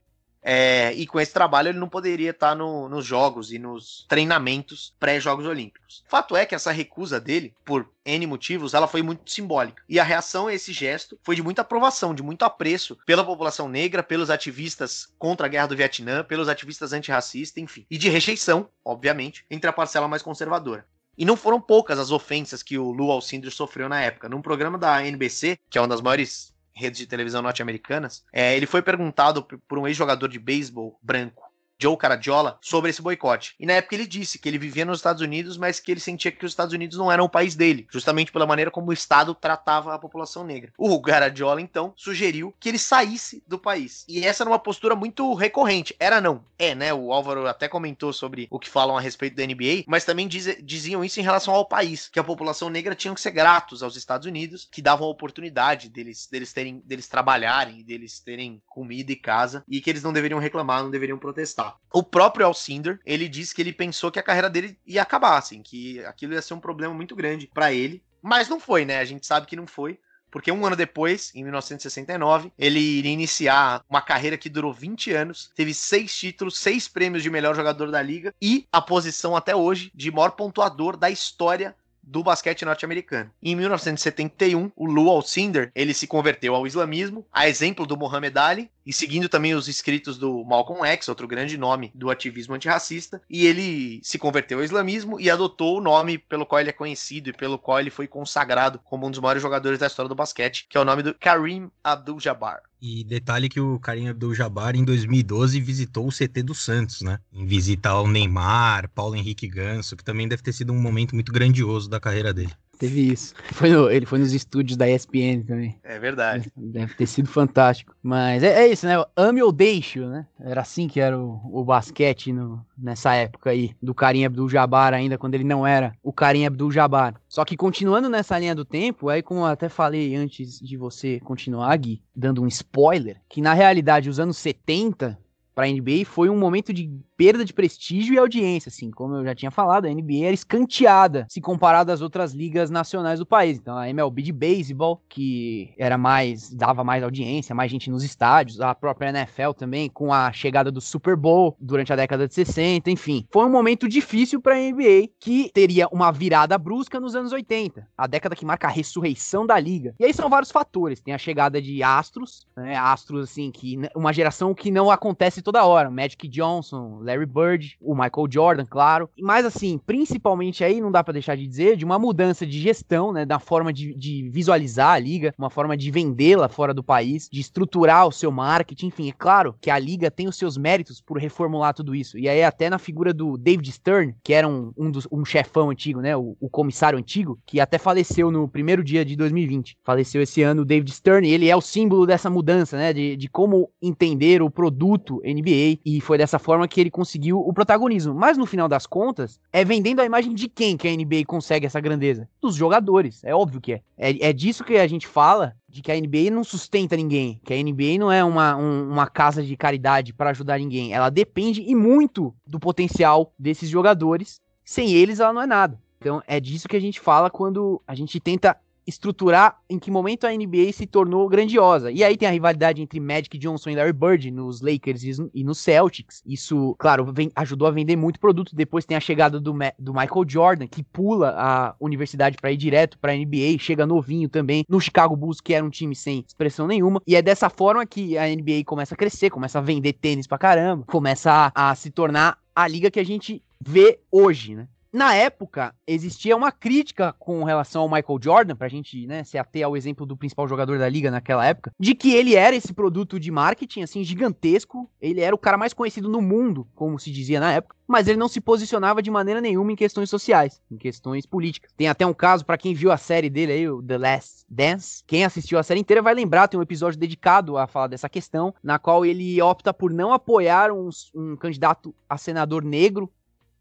E com esse trabalho ele não poderia estar nos jogos e nos treinamentos pré-Jogos Olímpicos. Fato é que essa recusa dele, por N motivos, ela foi muito simbólica. E a reação a esse gesto foi de muita aprovação, de muito apreço pela população negra, pelos ativistas contra a guerra do Vietnã, pelos ativistas antirracistas, enfim. E de rejeição, obviamente, entre a parcela mais conservadora. E não foram poucas as ofensas que o Lou Alcindor sofreu na época. Num programa da NBC, que é uma das maiores redes de televisão norte-americanas, ele foi perguntado por um ex-jogador de beisebol branco, Joe Caradiola, sobre esse boicote. E na época ele disse que ele vivia nos Estados Unidos, mas que ele sentia que os Estados Unidos não eram o país dele, justamente pela maneira como o Estado tratava a população negra. O Caradiola, então, sugeriu que ele saísse do país. E essa era uma postura muito recorrente. Era não. Né? O Álvaro até comentou sobre o que falam a respeito da NBA, mas também diziam isso em relação ao país, que a população negra tinha que ser gratos aos Estados Unidos, que davam a oportunidade deles trabalharem, deles terem comida e casa, e que eles não deveriam reclamar, não deveriam protestar. O próprio Alcindor, ele disse que ele pensou que a carreira dele ia acabar, assim, que aquilo ia ser um problema muito grande pra ele, mas não foi, né? A gente sabe que não foi, porque um ano depois, em 1969, ele iria iniciar uma carreira que durou 20 anos, teve 6 títulos, 6 prêmios de melhor jogador da liga e a posição até hoje de maior pontuador da história do basquete norte-americano. Em 1971, o Lou Alcindor, ele se converteu ao islamismo, a exemplo do Muhammad Ali, e seguindo também os escritos do Malcolm X, outro grande nome do ativismo antirracista, e ele se converteu ao islamismo e adotou o nome pelo qual ele é conhecido e pelo qual ele foi consagrado como um dos maiores jogadores da história do basquete, que é o nome do Kareem Abdul-Jabbar. E detalhe que o Kareem Abdul-Jabbar, em 2012, visitou o CT do Santos, né? Em visitar o Neymar, Paulo Henrique Ganso, que também deve ter sido um momento muito grandioso da carreira dele. Teve isso. Ele foi nos estúdios da ESPN também. É verdade. Deve ter sido fantástico. Mas é isso, né? Ame ou deixo, né? Era assim que era o basquete nessa época aí, do Kareem Abdul-Jabbar ainda, quando ele não era o Kareem Abdul-Jabbar. Só que continuando nessa linha do tempo, aí como eu até falei antes de você continuar, Gui, dando um spoiler, que na realidade os anos 70... para a NBA foi um momento de perda de prestígio e audiência, assim, como eu já tinha falado, a NBA era escanteada se comparada às outras ligas nacionais do país. Então a MLB de beisebol, que era dava mais audiência, mais gente nos estádios, a própria NFL também, com a chegada do Super Bowl durante a década de 60, enfim. Foi um momento difícil para a NBA, que teria uma virada brusca nos anos 80, a década que marca a ressurreição da liga. E aí são vários fatores, tem a chegada de astros, né, astros assim, que uma geração que não acontece toda hora, Magic Johnson, Larry Bird, o Michael Jordan, claro, mas assim, principalmente aí, não dá pra deixar de dizer, de uma mudança de gestão, né, da forma de visualizar a liga, uma forma de vendê-la fora do país, de estruturar o seu marketing, enfim, é claro que a liga tem os seus méritos por reformular tudo isso, e aí até na figura do David Stern, que era um chefão antigo, né, o comissário antigo, que até faleceu no primeiro dia de 2020, faleceu esse ano o David Stern, e ele é o símbolo dessa mudança, né, de como entender o produto NBA, e foi dessa forma que ele conseguiu o protagonismo, mas no final das contas é vendendo a imagem de quem que a NBA consegue essa grandeza? Dos jogadores, é óbvio que é. É disso que a gente fala, de que a NBA não sustenta ninguém, que a NBA não é uma casa de caridade para ajudar ninguém, ela depende e muito do potencial desses jogadores, sem eles ela não é nada. Então é disso que a gente fala quando a gente tenta estruturar em que momento a NBA se tornou grandiosa. E aí tem a rivalidade entre Magic Johnson e Larry Bird nos Lakers e nos Celtics. Isso, claro, ajudou a vender muito produto. Depois tem a chegada do Michael Jordan, que pula a universidade para ir direto para a NBA, chega novinho também no Chicago Bulls, que era um time sem expressão nenhuma. E é dessa forma que a NBA começa a crescer, começa a vender tênis pra caramba, começa a se tornar a liga que a gente vê hoje, né? na época, existia uma crítica com relação ao Michael Jordan, pra gente, né, se ater ao exemplo do principal jogador da liga naquela época, de que ele era esse produto de marketing, assim, gigantesco, ele era o cara mais conhecido no mundo, como se dizia na época, mas ele não se posicionava de maneira nenhuma em questões sociais, em questões políticas. Tem até um caso, pra quem viu a série dele aí, o The Last Dance, quem assistiu a série inteira vai lembrar, tem um episódio dedicado a falar dessa questão, na qual ele opta por não apoiar um candidato a senador negro,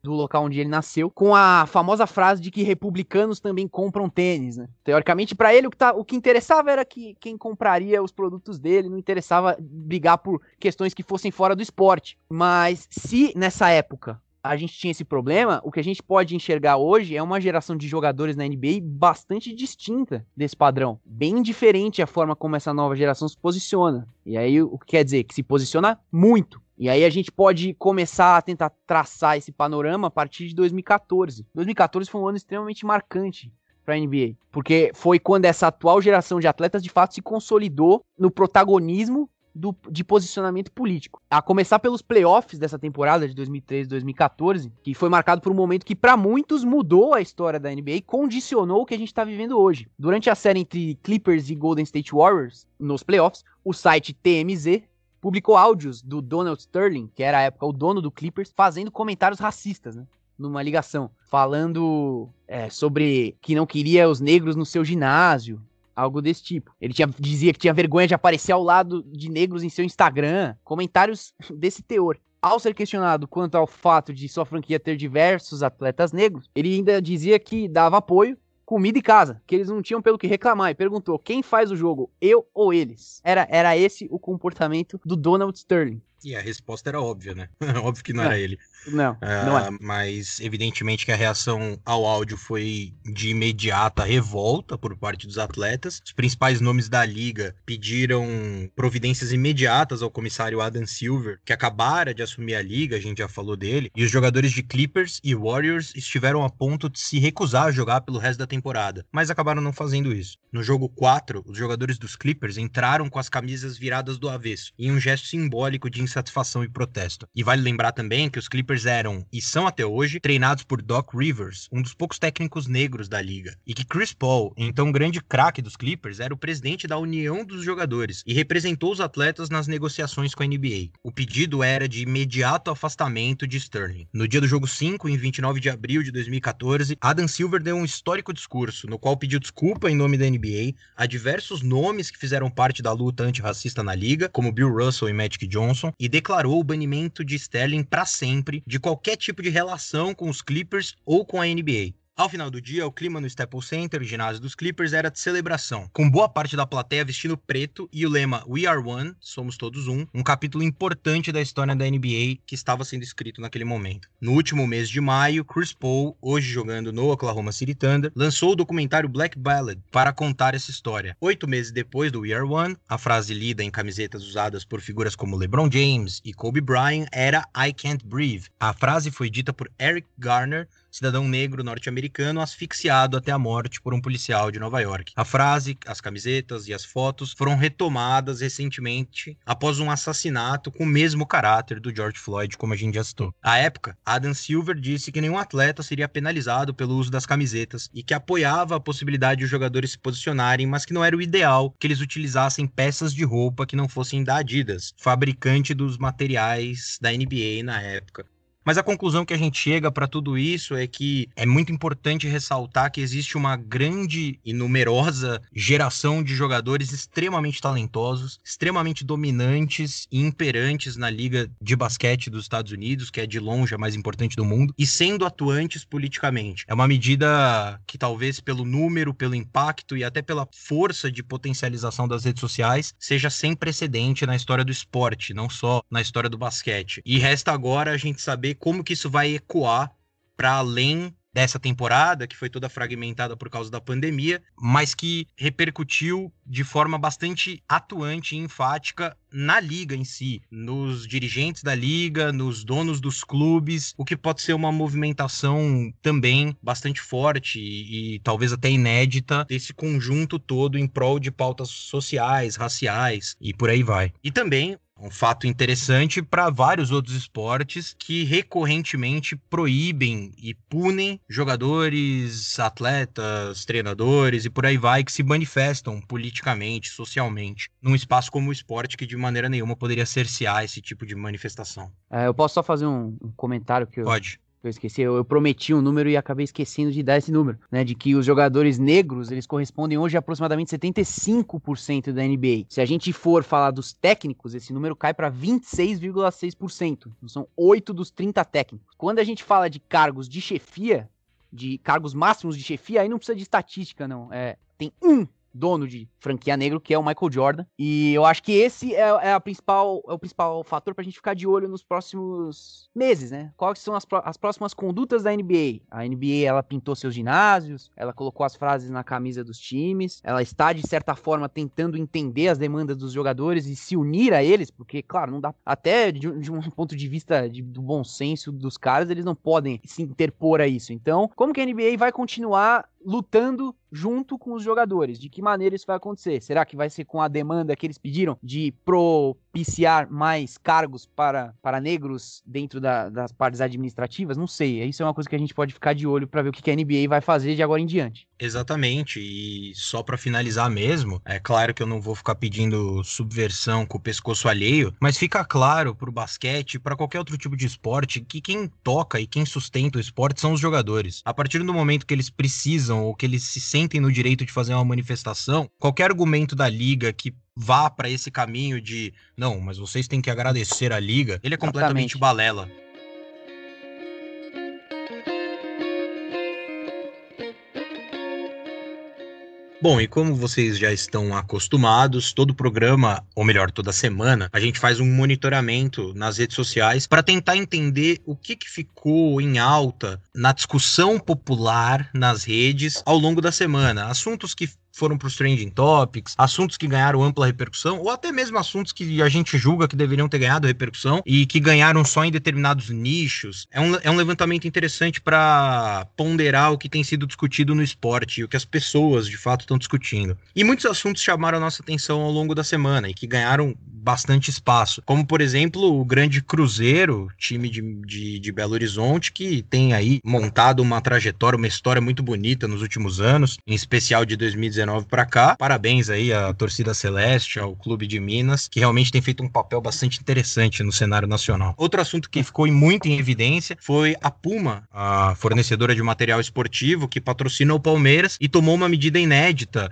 do local onde ele nasceu, com a famosa frase de que republicanos também compram tênis, né? Teoricamente, pra ele, o que interessava era que quem compraria os produtos dele, não interessava brigar por questões que fossem fora do esporte. Mas se, nessa época, a gente tinha esse problema, o que a gente pode enxergar hoje é uma geração de jogadores na NBA bastante distinta desse padrão. Bem diferente a forma como essa nova geração se posiciona. E aí, o que quer dizer? Que se posiciona muito. E aí a gente pode começar a tentar traçar esse panorama a partir de 2014. 2014 foi um ano extremamente marcante para a NBA, porque foi quando essa atual geração de atletas de fato se consolidou no protagonismo de posicionamento político. A começar pelos playoffs dessa temporada de 2013-2014, que foi marcado por um momento que para muitos mudou a história da NBA e condicionou o que a gente está vivendo hoje. Durante a série entre Clippers e Golden State Warriors, nos playoffs, o site TMZ publicou áudios do Donald Sterling, que era à época o dono do Clippers, fazendo comentários racistas, né, numa ligação, falando sobre que não queria os negros no seu ginásio, algo desse tipo. Ele dizia que tinha vergonha de aparecer ao lado de negros em seu Instagram, comentários desse teor. Ao ser questionado quanto ao fato de sua franquia ter diversos atletas negros, ele ainda dizia que dava apoio, comida e casa, que eles não tinham pelo que reclamar, e perguntou, quem faz o jogo, eu ou eles? Era esse o comportamento do Donald Sterling. E a resposta era óbvia, né? Óbvio que não era ele. Não é. Mas, evidentemente, que a reação ao áudio foi de imediata revolta por parte dos atletas. Os principais nomes da liga pediram providências imediatas ao comissário Adam Silver, que acabara de assumir a liga, a gente já falou dele. E os jogadores de Clippers e Warriors estiveram a ponto de se recusar a jogar pelo resto da temporada, mas acabaram não fazendo isso. No jogo 4, os jogadores dos Clippers entraram com as camisas viradas do avesso, em um gesto simbólico de insatisfação e protesto. E vale lembrar também que os Clippers eram, e são até hoje, treinados por Doc Rivers, um dos poucos técnicos negros da liga, e que Chris Paul, então grande craque dos Clippers, era o presidente da União dos Jogadores e representou os atletas nas negociações com a NBA. O pedido era de imediato afastamento de Sterling. No dia do jogo 5, em 29 de abril de 2014, Adam Silver deu um histórico discurso, no qual pediu desculpa em nome da NBA a diversos nomes que fizeram parte da luta antirracista na liga, como Bill Russell e Magic Johnson, e declarou o banimento de Sterling para sempre de qualquer tipo de relação com os Clippers ou com a NBA. Ao final do dia, o clima no Staples Center, ginásio dos Clippers, era de celebração, com boa parte da plateia vestindo preto e o lema We Are One, Somos Todos Um, um capítulo importante da história da NBA que estava sendo escrito naquele momento. No último mês de maio, Chris Paul, hoje jogando no Oklahoma City Thunder, lançou o documentário Black Ballad para contar essa história. 8 meses depois do We Are One, a frase lida em camisetas usadas por figuras como LeBron James e Kobe Bryant era I Can't Breathe. A frase foi dita por Eric Garner, cidadão negro norte-americano asfixiado até a morte por um policial de Nova York. A frase, as camisetas e as fotos foram retomadas recentemente após um assassinato com o mesmo caráter do George Floyd, como a gente já citou. À época, Adam Silver disse que nenhum atleta seria penalizado pelo uso das camisetas e que apoiava a possibilidade de os jogadores se posicionarem, mas que não era o ideal que eles utilizassem peças de roupa que não fossem da Adidas, fabricante dos materiais da NBA na época. Mas a conclusão que a gente chega para tudo isso é que é muito importante ressaltar que existe uma grande e numerosa geração de jogadores extremamente talentosos, extremamente dominantes e imperantes na liga de basquete dos Estados Unidos, que é de longe a mais importante do mundo, e sendo atuantes politicamente. É uma medida que talvez pelo número, pelo impacto e até pela força de potencialização das redes sociais seja sem precedente na história do esporte, não só na história do basquete. E resta agora a gente saber como que isso vai ecoar para além dessa temporada, que foi toda fragmentada por causa da pandemia, mas que repercutiu de forma bastante atuante e enfática na liga em si, nos dirigentes da liga, nos donos dos clubes, o que pode ser uma movimentação também bastante forte e talvez até inédita desse conjunto todo em prol de pautas sociais, raciais e por aí vai. E também um fato interessante para vários outros esportes que recorrentemente proíbem e punem jogadores, atletas, treinadores e por aí vai, que se manifestam politicamente, socialmente, num espaço como o esporte, que de maneira nenhuma poderia cercear esse tipo de manifestação. Eu posso só fazer um comentário que eu... Pode. Eu esqueci, eu prometi um número e acabei esquecendo de dar esse número, né, de que os jogadores negros, eles correspondem hoje a aproximadamente 75% da NBA. Se a gente for falar dos técnicos, esse número cai para 26,6%, são 8 dos 30 técnicos. Quando a gente fala de cargos de chefia, de cargos máximos de chefia, aí não precisa de estatística, não. Tem um dono de franquia negro, que é o Michael Jordan, e eu acho que esse é o principal fator pra gente ficar de olho nos próximos meses, né? Quais são as próximas condutas da NBA? A NBA, ela pintou seus ginásios, ela colocou as frases na camisa dos times, ela está, de certa forma, tentando entender as demandas dos jogadores e se unir a eles, porque, claro, não dá, até de um ponto de vista do bom senso dos caras, eles não podem se interpor a isso. Então, como que a NBA vai continuar lutando junto com os jogadores? De que maneira isso vai acontecer? Será que vai ser com a demanda que eles pediram de propiciar mais cargos para negros dentro das partes administrativas? Não sei, isso é uma coisa que a gente pode ficar de olho para ver o que a NBA vai fazer de agora em diante. Exatamente, e só para finalizar mesmo, é claro que eu não vou ficar pedindo subversão com o pescoço alheio, mas fica claro pro basquete e para qualquer outro tipo de esporte que quem toca e quem sustenta o esporte são os jogadores. A partir do momento que eles precisam ou que eles se sentem no direito de fazer uma manifestação, qualquer argumento da liga que vá para esse caminho de não, mas vocês têm que agradecer a liga, ele é completamente balela. Bom, e como vocês já estão acostumados, todo programa, ou melhor, toda semana, a gente faz um monitoramento nas redes sociais para tentar entender o que ficou em alta na discussão popular nas redes ao longo da semana. Assuntos que foram para os trending topics, assuntos que ganharam ampla repercussão, ou até mesmo assuntos que a gente julga que deveriam ter ganhado repercussão e que ganharam só em determinados nichos. É um levantamento interessante para ponderar o que tem sido discutido no esporte e o que as pessoas, de fato, estão discutindo. E muitos assuntos chamaram a nossa atenção ao longo da semana e que ganharam bastante espaço, como, por exemplo, o grande Cruzeiro, time de Belo Horizonte, que tem aí montado uma trajetória, uma história muito bonita nos últimos anos, em especial de 2019 para cá. Parabéns aí à torcida celeste, ao clube de Minas, que realmente tem feito um papel bastante interessante no cenário nacional. Outro assunto que ficou muito em evidência foi a Puma, a fornecedora de material esportivo que patrocina o Palmeiras e tomou uma medida inédita,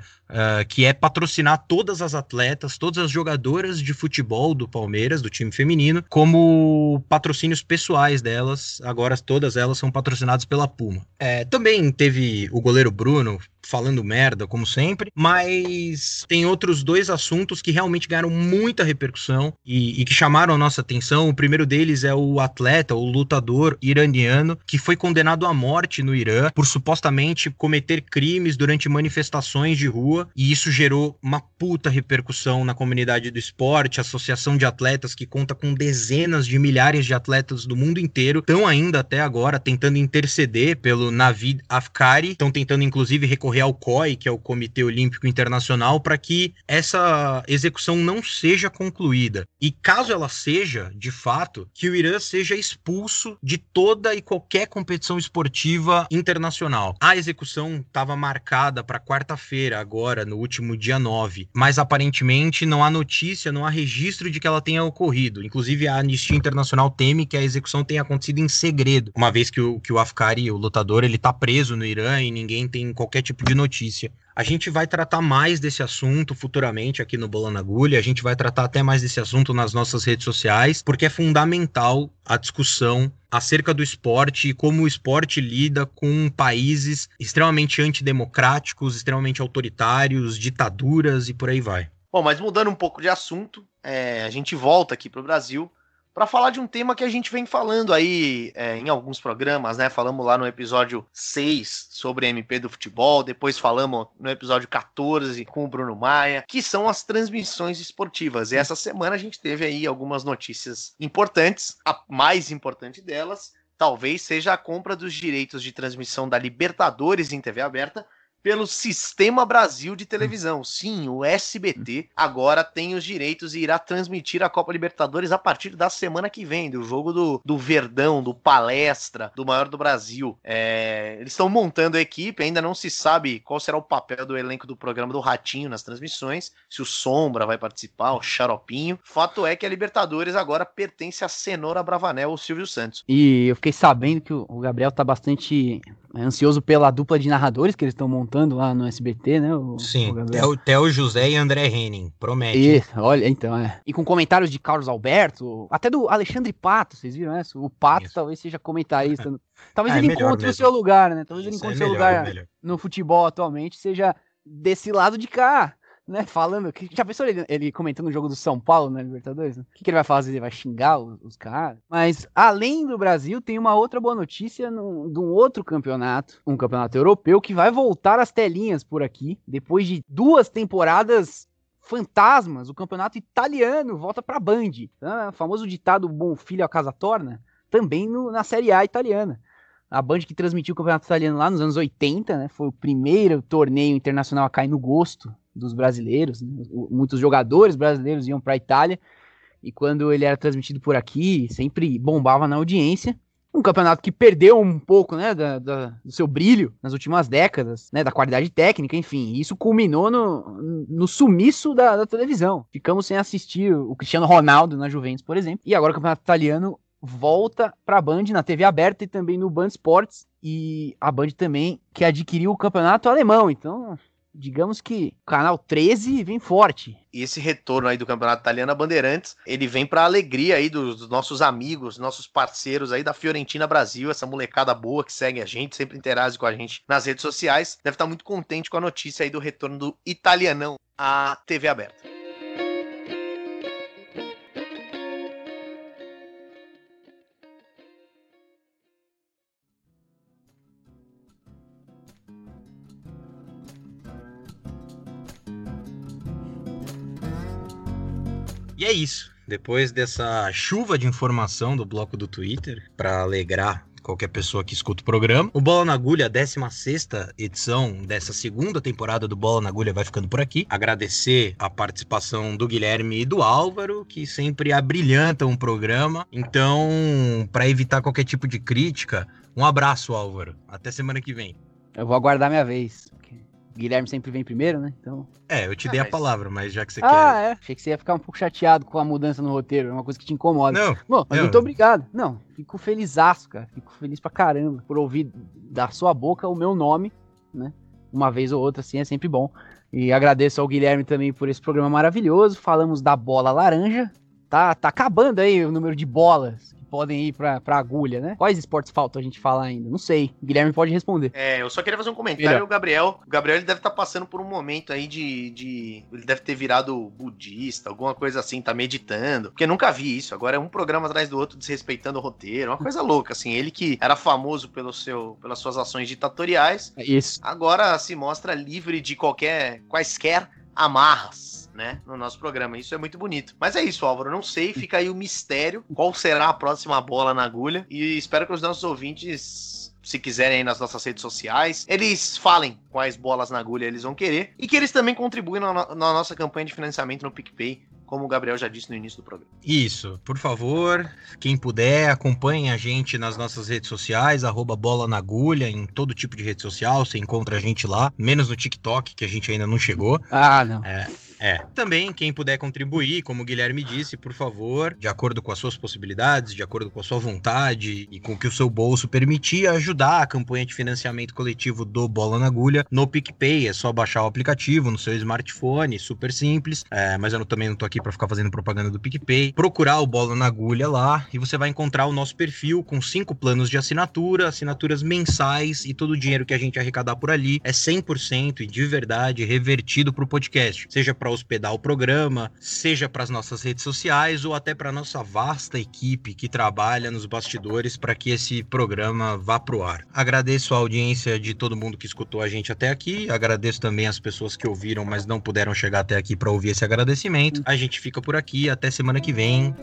que é patrocinar todas as atletas, todas as jogadoras de futebol do Palmeiras, do time feminino, como patrocínios pessoais delas. Agora todas elas são patrocinadas pela Puma. Também teve o goleiro Bruno falando merda, como sempre, mas tem outros dois assuntos que realmente ganharam muita repercussão e que chamaram a nossa atenção. O primeiro deles é o atleta, o lutador iraniano, que foi condenado à morte no Irã por supostamente cometer crimes durante manifestações de rua, e isso gerou uma puta repercussão na comunidade do esporte. A associação de atletas, que conta com dezenas de milhares de atletas do mundo inteiro, estão ainda até agora tentando interceder pelo Navid Afkari, estão tentando inclusive recorrer ao COI, que é o Comitê Olímpico Internacional, para que essa execução não seja concluída. E caso ela seja, de fato, que o Irã seja expulso de toda e qualquer competição esportiva internacional. A execução estava marcada para quarta-feira, agora, no último dia 9, mas aparentemente não há notícia, não há registro de que ela tenha ocorrido. Inclusive, a Anistia Internacional teme que a execução tenha acontecido em segredo, uma vez que o Afkari, o lutador, ele está preso no Irã e ninguém tem qualquer tipo de notícia. A gente vai tratar mais desse assunto futuramente aqui no Bola na Agulha, a gente vai tratar até mais desse assunto nas nossas redes sociais, porque é fundamental a discussão acerca do esporte e como o esporte lida com países extremamente antidemocráticos, extremamente autoritários, ditaduras e por aí vai. Bom, mas mudando um pouco de assunto, a gente volta aqui para o Brasil para falar de um tema que a gente vem falando aí em alguns programas, né? Falamos lá no episódio 6 sobre MP do futebol, depois falamos no episódio 14 com o Bruno Maia, que são as transmissões esportivas. E essa semana a gente teve aí algumas notícias importantes. A mais importante delas talvez seja a compra dos direitos de transmissão da Libertadores em TV aberta pelo Sistema Brasil de televisão. Sim, o SBT agora tem os direitos e irá transmitir a Copa Libertadores a partir da semana que vem, do jogo do Verdão, do Palestra, do maior do Brasil. Eles estão montando a equipe, ainda não se sabe qual será o papel do elenco do programa do Ratinho nas transmissões, se o Sombra vai participar, o Xaropinho. Fato é que a Libertadores agora pertence a Cenoura Bravanel ou Silvio Santos. E eu fiquei sabendo que o Gabriel tá bastante ansioso pela dupla de narradores que eles estão montando lá no SBT, né? Sim, Theo José e André Henning, promete. E, olha, então, E com comentários de Carlos Alberto, até do Alexandre Pato, vocês viram essa? O Pato talvez seja comentarista. Talvez ele encontre o seu lugar, né? Talvez ele encontre o seu lugar no futebol atualmente, seja desse lado de cá, né? Falando. Já pensou ele comentando o jogo do São Paulo na Libertadores? Né? O que ele vai fazer? Ele vai xingar os caras? Mas, além do Brasil, tem uma outra boa notícia de um outro campeonato, um campeonato europeu, que vai voltar às telinhas por aqui, depois de 2 temporadas fantasmas. O campeonato italiano volta pra Band. Então, o famoso ditado "bom filho a casa torna", também na Série A italiana. A Band que transmitiu o campeonato italiano lá nos anos 80, né? Foi o primeiro torneio internacional a cair no gosto dos brasileiros, né? Muitos jogadores brasileiros iam para a Itália, e quando ele era transmitido por aqui, sempre bombava na audiência. Um campeonato que perdeu um pouco, né, do seu brilho nas últimas décadas, né, da qualidade técnica, enfim. Isso culminou no sumiço da televisão. Ficamos sem assistir o Cristiano Ronaldo na Juventus, por exemplo. E agora o campeonato italiano volta para a Band, na TV aberta e também no Band Sports. E a Band também, que adquiriu o campeonato alemão, então... Digamos que o canal 13 vem forte. E esse retorno aí do campeonato italiano, a Bandeirantes, ele vem pra alegria aí dos nossos amigos, nossos parceiros aí da Fiorentina Brasil, essa molecada boa que segue a gente, sempre interage com a gente nas redes sociais. Deve estar muito contente com a notícia aí do retorno do italianão à TV aberta. E é isso. Depois dessa chuva de informação do bloco do Twitter, para alegrar qualquer pessoa que escuta o programa, o Bola na Agulha, 16ª edição dessa segunda temporada do Bola na Agulha, vai ficando por aqui. Agradecer a participação do Guilherme e do Álvaro, que sempre abrilhantam o programa. Então, para evitar qualquer tipo de crítica, um abraço, Álvaro. Até semana que vem. Eu vou aguardar minha vez. Guilherme sempre vem primeiro, né? Então... eu te dei a palavra, mas já que você quer... Achei que você ia ficar um pouco chateado com a mudança no roteiro, é uma coisa que te incomoda. Não. Bom, mas muito obrigado. Não, fico felizaço, cara. Fico feliz pra caramba por ouvir da sua boca o meu nome, né? Uma vez ou outra, assim, é sempre bom. E agradeço ao Guilherme também por esse programa maravilhoso. Falamos da bola laranja. Tá acabando aí o número de bolas que podem ir pra agulha, né? Quais esportes faltam a gente falar ainda? Não sei. O Guilherme pode responder. Eu só queria fazer um comentário. Melhor. O Gabriel ele deve estar passando por um momento aí de... Ele deve ter virado budista, alguma coisa assim, tá meditando. Porque eu nunca vi isso. Agora é um programa atrás do outro, desrespeitando o roteiro. Uma coisa louca, assim. Ele que era famoso pelas suas ações ditatoriais. Isso. Agora se mostra livre de quaisquer amarras, né, no nosso programa. Isso é muito bonito. Mas é isso, Álvaro. Não sei, fica aí o mistério. Qual será a próxima bola na agulha? E espero que os nossos ouvintes, se quiserem aí nas nossas redes sociais, eles falem quais bolas na agulha eles vão querer e que eles também contribuem na nossa campanha de financiamento no PicPay, como o Gabriel já disse no início do programa. Isso, por favor, quem puder, acompanhe a gente nas nossas redes sociais, @bola na agulha, em todo tipo de rede social, você encontra a gente lá, menos no TikTok, que a gente ainda não chegou. Não. Também, quem puder contribuir, como o Guilherme disse, por favor, de acordo com as suas possibilidades, de acordo com a sua vontade e com o que o seu bolso permitir, ajudar a campanha de financiamento coletivo do Bola na Agulha no PicPay. É só baixar o aplicativo no seu smartphone, super simples, mas eu também não tô aqui para ficar fazendo propaganda do PicPay. Procurar o Bola na Agulha lá e você vai encontrar o nosso perfil com 5 planos de assinatura, assinaturas mensais, e todo o dinheiro que a gente arrecadar por ali é 100% e de verdade revertido pro podcast, seja para hospedar o programa, seja para as nossas redes sociais ou até para nossa vasta equipe que trabalha nos bastidores para que esse programa vá pro ar. Agradeço a audiência de todo mundo que escutou a gente até aqui, agradeço também as pessoas que ouviram, mas não puderam chegar até aqui para ouvir esse agradecimento. A gente fica por aqui, até semana que vem.